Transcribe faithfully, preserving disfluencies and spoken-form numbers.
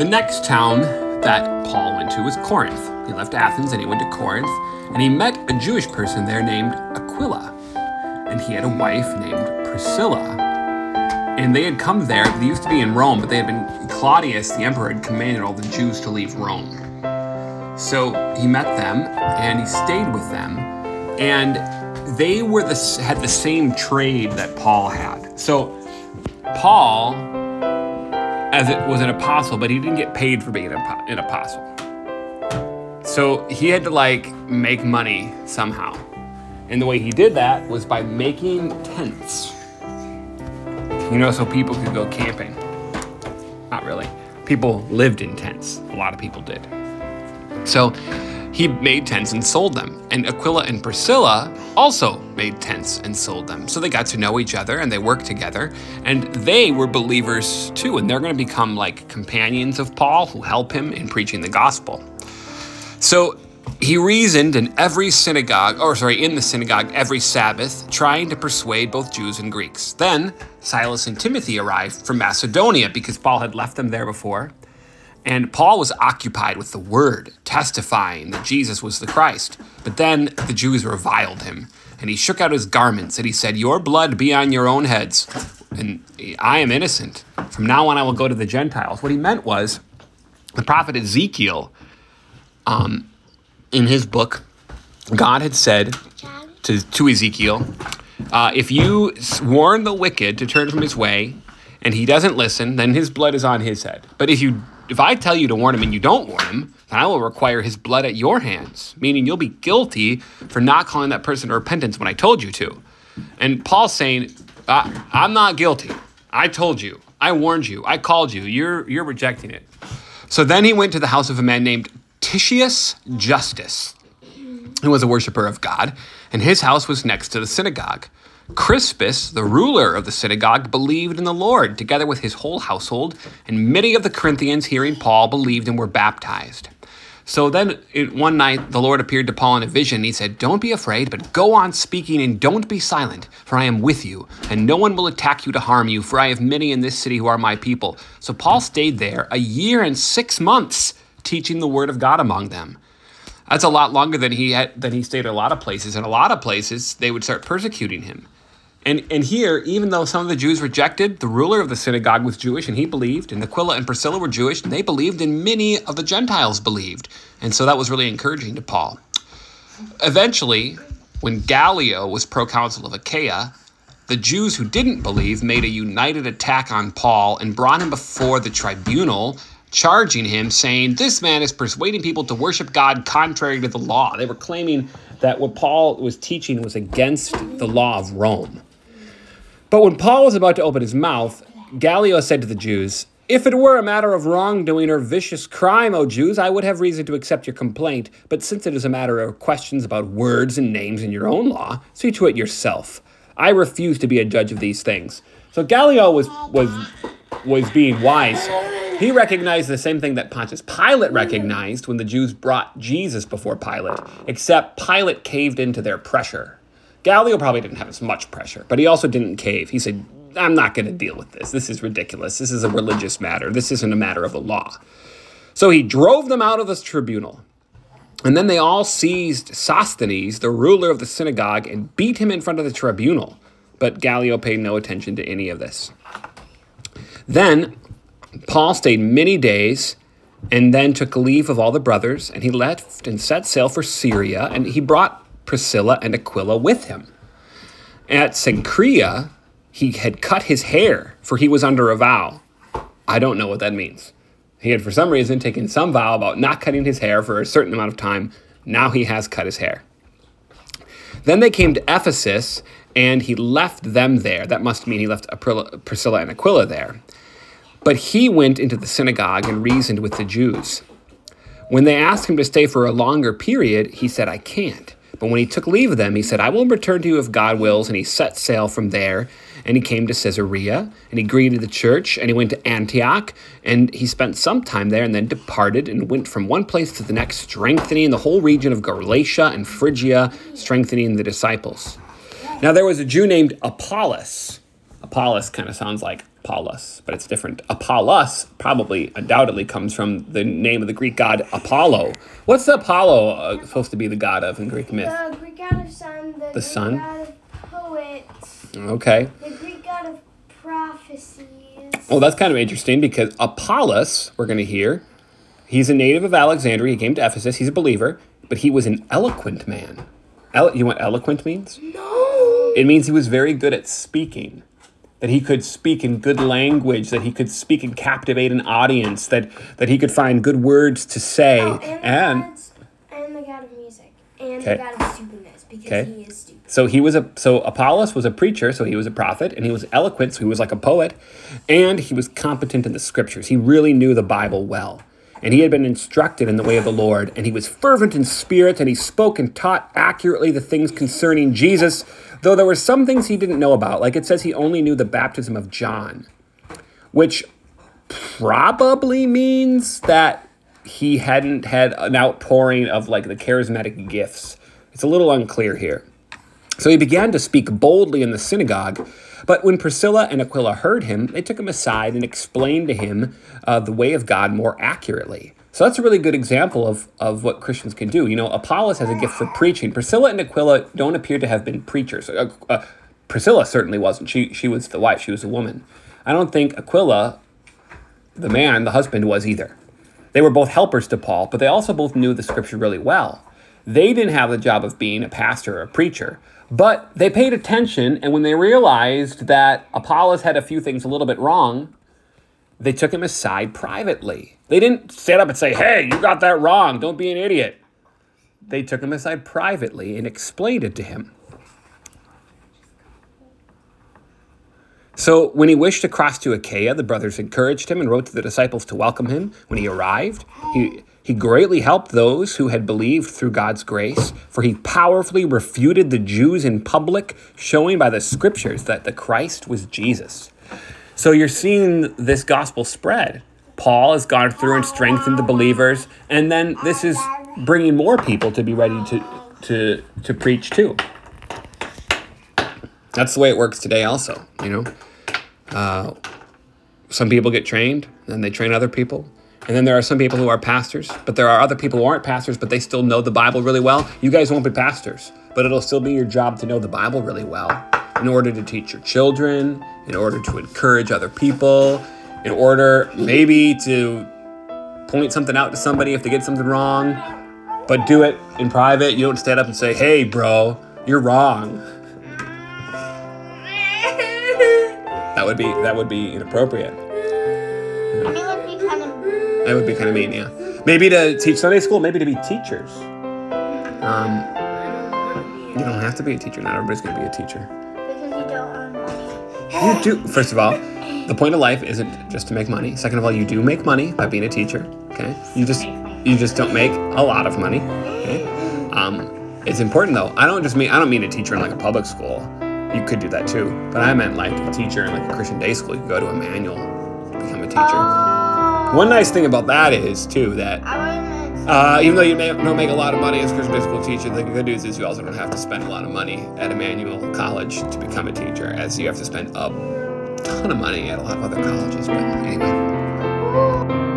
The next town that Paul went to was Corinth. He left Athens and he went to Corinth, and he met a Jewish person there named Aquila, and he had a wife named Priscilla. And they had come there. They used to be in Rome, but they had been Claudius, the emperor, had commanded all the Jews to leave Rome. So he met them and he stayed with them, and they were the had the same trade that Paul had. So Paul, as it was an apostle, but he didn't get paid for being an apostle. So he had to like make money somehow. And the way he did that was by making tents. You know, so people could go camping. Not really. People lived in tents. A lot of people did. So he made tents and sold them. And Aquila and Priscilla also made tents and sold them. So they got to know each other and they worked together. And they were believers too. And they're going to become like companions of Paul who help him in preaching the gospel. So he reasoned in every synagogue, or sorry, in the synagogue every Sabbath, trying to persuade both Jews and Greeks. Then Silas and Timothy arrived from Macedonia because Paul had left them there before. And Paul was occupied with the word, testifying that Jesus was the Christ. But then the Jews reviled him, and he shook out his garments, and he said, "Your blood be on your own heads, and I am innocent. From now on I will go to the Gentiles." What he meant was the prophet Ezekiel, um, in his book, God had said to, to Ezekiel, uh, if you warn the wicked to turn from his way, and he doesn't listen, then his blood is on his head. But if you If I tell you to warn him and you don't warn him, then I will require his blood at your hands, meaning you'll be guilty for not calling that person to repentance when I told you to. And Paul's saying, I, I'm not guilty. I told you. I warned you. I called you. You're you're rejecting it. So then he went to the house of a man named Titius Justus, who was a worshiper of God, and his house was next to the synagogue. Crispus, the ruler of the synagogue, believed in the Lord, together with his whole household, and many of the Corinthians, hearing Paul, believed and were baptized. So then one night the Lord appeared to Paul in a vision. He said, "Don't be afraid, but go on speaking and don't be silent, for I am with you, and no one will attack you to harm you, for I have many in this city who are my people." So Paul stayed there a year and six months, teaching the word of God among them. That's a lot longer than he had, than he stayed at a lot of places. In a lot of places, they would start persecuting him. And and here, even though some of the Jews rejected, the ruler of the synagogue was Jewish, and he believed, and Aquila and Priscilla were Jewish, and they believed, and many of the Gentiles believed. And so that was really encouraging to Paul. Eventually, when Gallio was proconsul of Achaia, the Jews who didn't believe made a united attack on Paul and brought him before the tribunal, charging him, saying, "This man is persuading people to worship God contrary to the law." They were claiming that what Paul was teaching was against the law of Rome. But when Paul was about to open his mouth, Gallio said to the Jews, "If it were a matter of wrongdoing or vicious crime, O Jews, I would have reason to accept your complaint. But since it is a matter of questions about words and names in your own law, see to it yourself. I refuse to be a judge of these things." So Gallio was was was being wise. He recognized the same thing that Pontius Pilate recognized when the Jews brought Jesus before Pilate, except Pilate caved into their pressure. Gallio probably didn't have as much pressure, but he also didn't cave. He said, "I'm not going to deal with this. This is ridiculous. This is a religious matter. This isn't a matter of the law." So he drove them out of this tribunal. And then they all seized Sosthenes, the ruler of the synagogue, and beat him in front of the tribunal. But Gallio paid no attention to any of this. Then Paul stayed many days and then took leave of all the brothers, and he left and set sail for Syria, and he brought Priscilla and Aquila with him. At Cenchrea, he had cut his hair, for he was under a vow. I don't know what that means. He had for some reason taken some vow about not cutting his hair for a certain amount of time. Now he has cut his hair. Then they came to Ephesus, and he left them there. That must mean he left Priscilla and Aquila there. But he went into the synagogue and reasoned with the Jews. When they asked him to stay for a longer period, he said, "I can't." But when he took leave of them, he said, "I will return to you if God wills." And he set sail from there, and he came to Caesarea, and he greeted the church, and he went to Antioch, and he spent some time there and then departed and went from one place to the next, strengthening the whole region of Galatia and Phrygia, strengthening the disciples. Now there was a Jew named Apollos. Apollos kind of sounds like Apollos, but it's different. Apollos probably, undoubtedly, comes from the name of the Greek god Apollo. What's Apollo uh, supposed to be the god of in Greek myth? The Greek god of sun. The, the Greek sun? God of poets. Okay. The Greek god of prophecies. Well, that's kind of interesting because Apollos, we're going to hear, he's a native of Alexandria. He came to Ephesus. He's a believer, but he was an eloquent man. Elo- you know what eloquent means? No. It means he was very good at speaking. That he could speak in good language, that he could speak and captivate an audience, that, that he could find good words to say. Oh, and, and, the gods, and the god of music, and okay. the god of stupidness, because okay. he is stupid. So he was a so Apollos was a preacher, so he was a prophet, and he was eloquent, so he was like a poet, and he was competent in the scriptures. He really knew the Bible well. And he had been instructed in the way of the Lord, and he was fervent in spirit, and he spoke and taught accurately the things concerning Jesus, though there were some things he didn't know about. Like it says he only knew the baptism of John, which probably means that he hadn't had an outpouring of like the charismatic gifts. It's a little unclear here. So he began to speak boldly in the synagogue, but when Priscilla and Aquila heard him, they took him aside and explained to him uh, the way of God more accurately. So that's a really good example of, of what Christians can do. You know, Apollos has a gift for preaching. Priscilla and Aquila don't appear to have been preachers. Uh, uh, Priscilla certainly wasn't. She she was the wife. She was a woman. I don't think Aquila, the man, the husband, was either. They were both helpers to Paul, but they also both knew the scripture really well. They didn't have the job of being a pastor or a preacher, but they paid attention, and when they realized that Apollos had a few things a little bit wrong, they took him aside privately. They didn't stand up and say, hey, you got that wrong, don't be an idiot. They took him aside privately and explained it to him. So when he wished to cross to Achaia, the brothers encouraged him and wrote to the disciples to welcome him. When he arrived, he... He greatly helped those who had believed through God's grace, for he powerfully refuted the Jews in public, showing by the scriptures that the Christ was Jesus. So you're seeing this gospel spread. Paul has gone through and strengthened the believers, and then this is bringing more people to be ready to to, to preach too. That's the way it works today also, you know. Uh, some people get trained, and they train other people. And then there are some people who are pastors, but there are other people who aren't pastors, but they still know the Bible really well. You guys won't be pastors, but it'll still be your job to know the Bible really well in order to teach your children, in order to encourage other people, in order maybe to point something out to somebody if they get something wrong, but do it in private. You don't stand up and say, hey, bro, you're wrong. That would be, that would be inappropriate. That would be kind of mean, yeah. Maybe to teach Sunday school, maybe to be teachers. Um, you don't have to be a teacher. Not everybody's going to be a teacher. Because you don't earn money. You do. First of all, the point of life isn't just to make money. Second of all, you do make money by being a teacher. Okay, you just you just don't make a lot of money. Okay, um, it's important though. I don't just mean I don't mean a teacher in like a public school. You could do that too, but I meant like a teacher in like a Christian day school. You could go to Emmanuel, become a teacher. Oh. One nice thing about that is, too, that uh, even though you may don't make a lot of money as a Christian school teacher, the good news is you also don't have to spend a lot of money at Emmanuel College to become a teacher, as you have to spend a ton of money at a lot of other colleges. But anyway.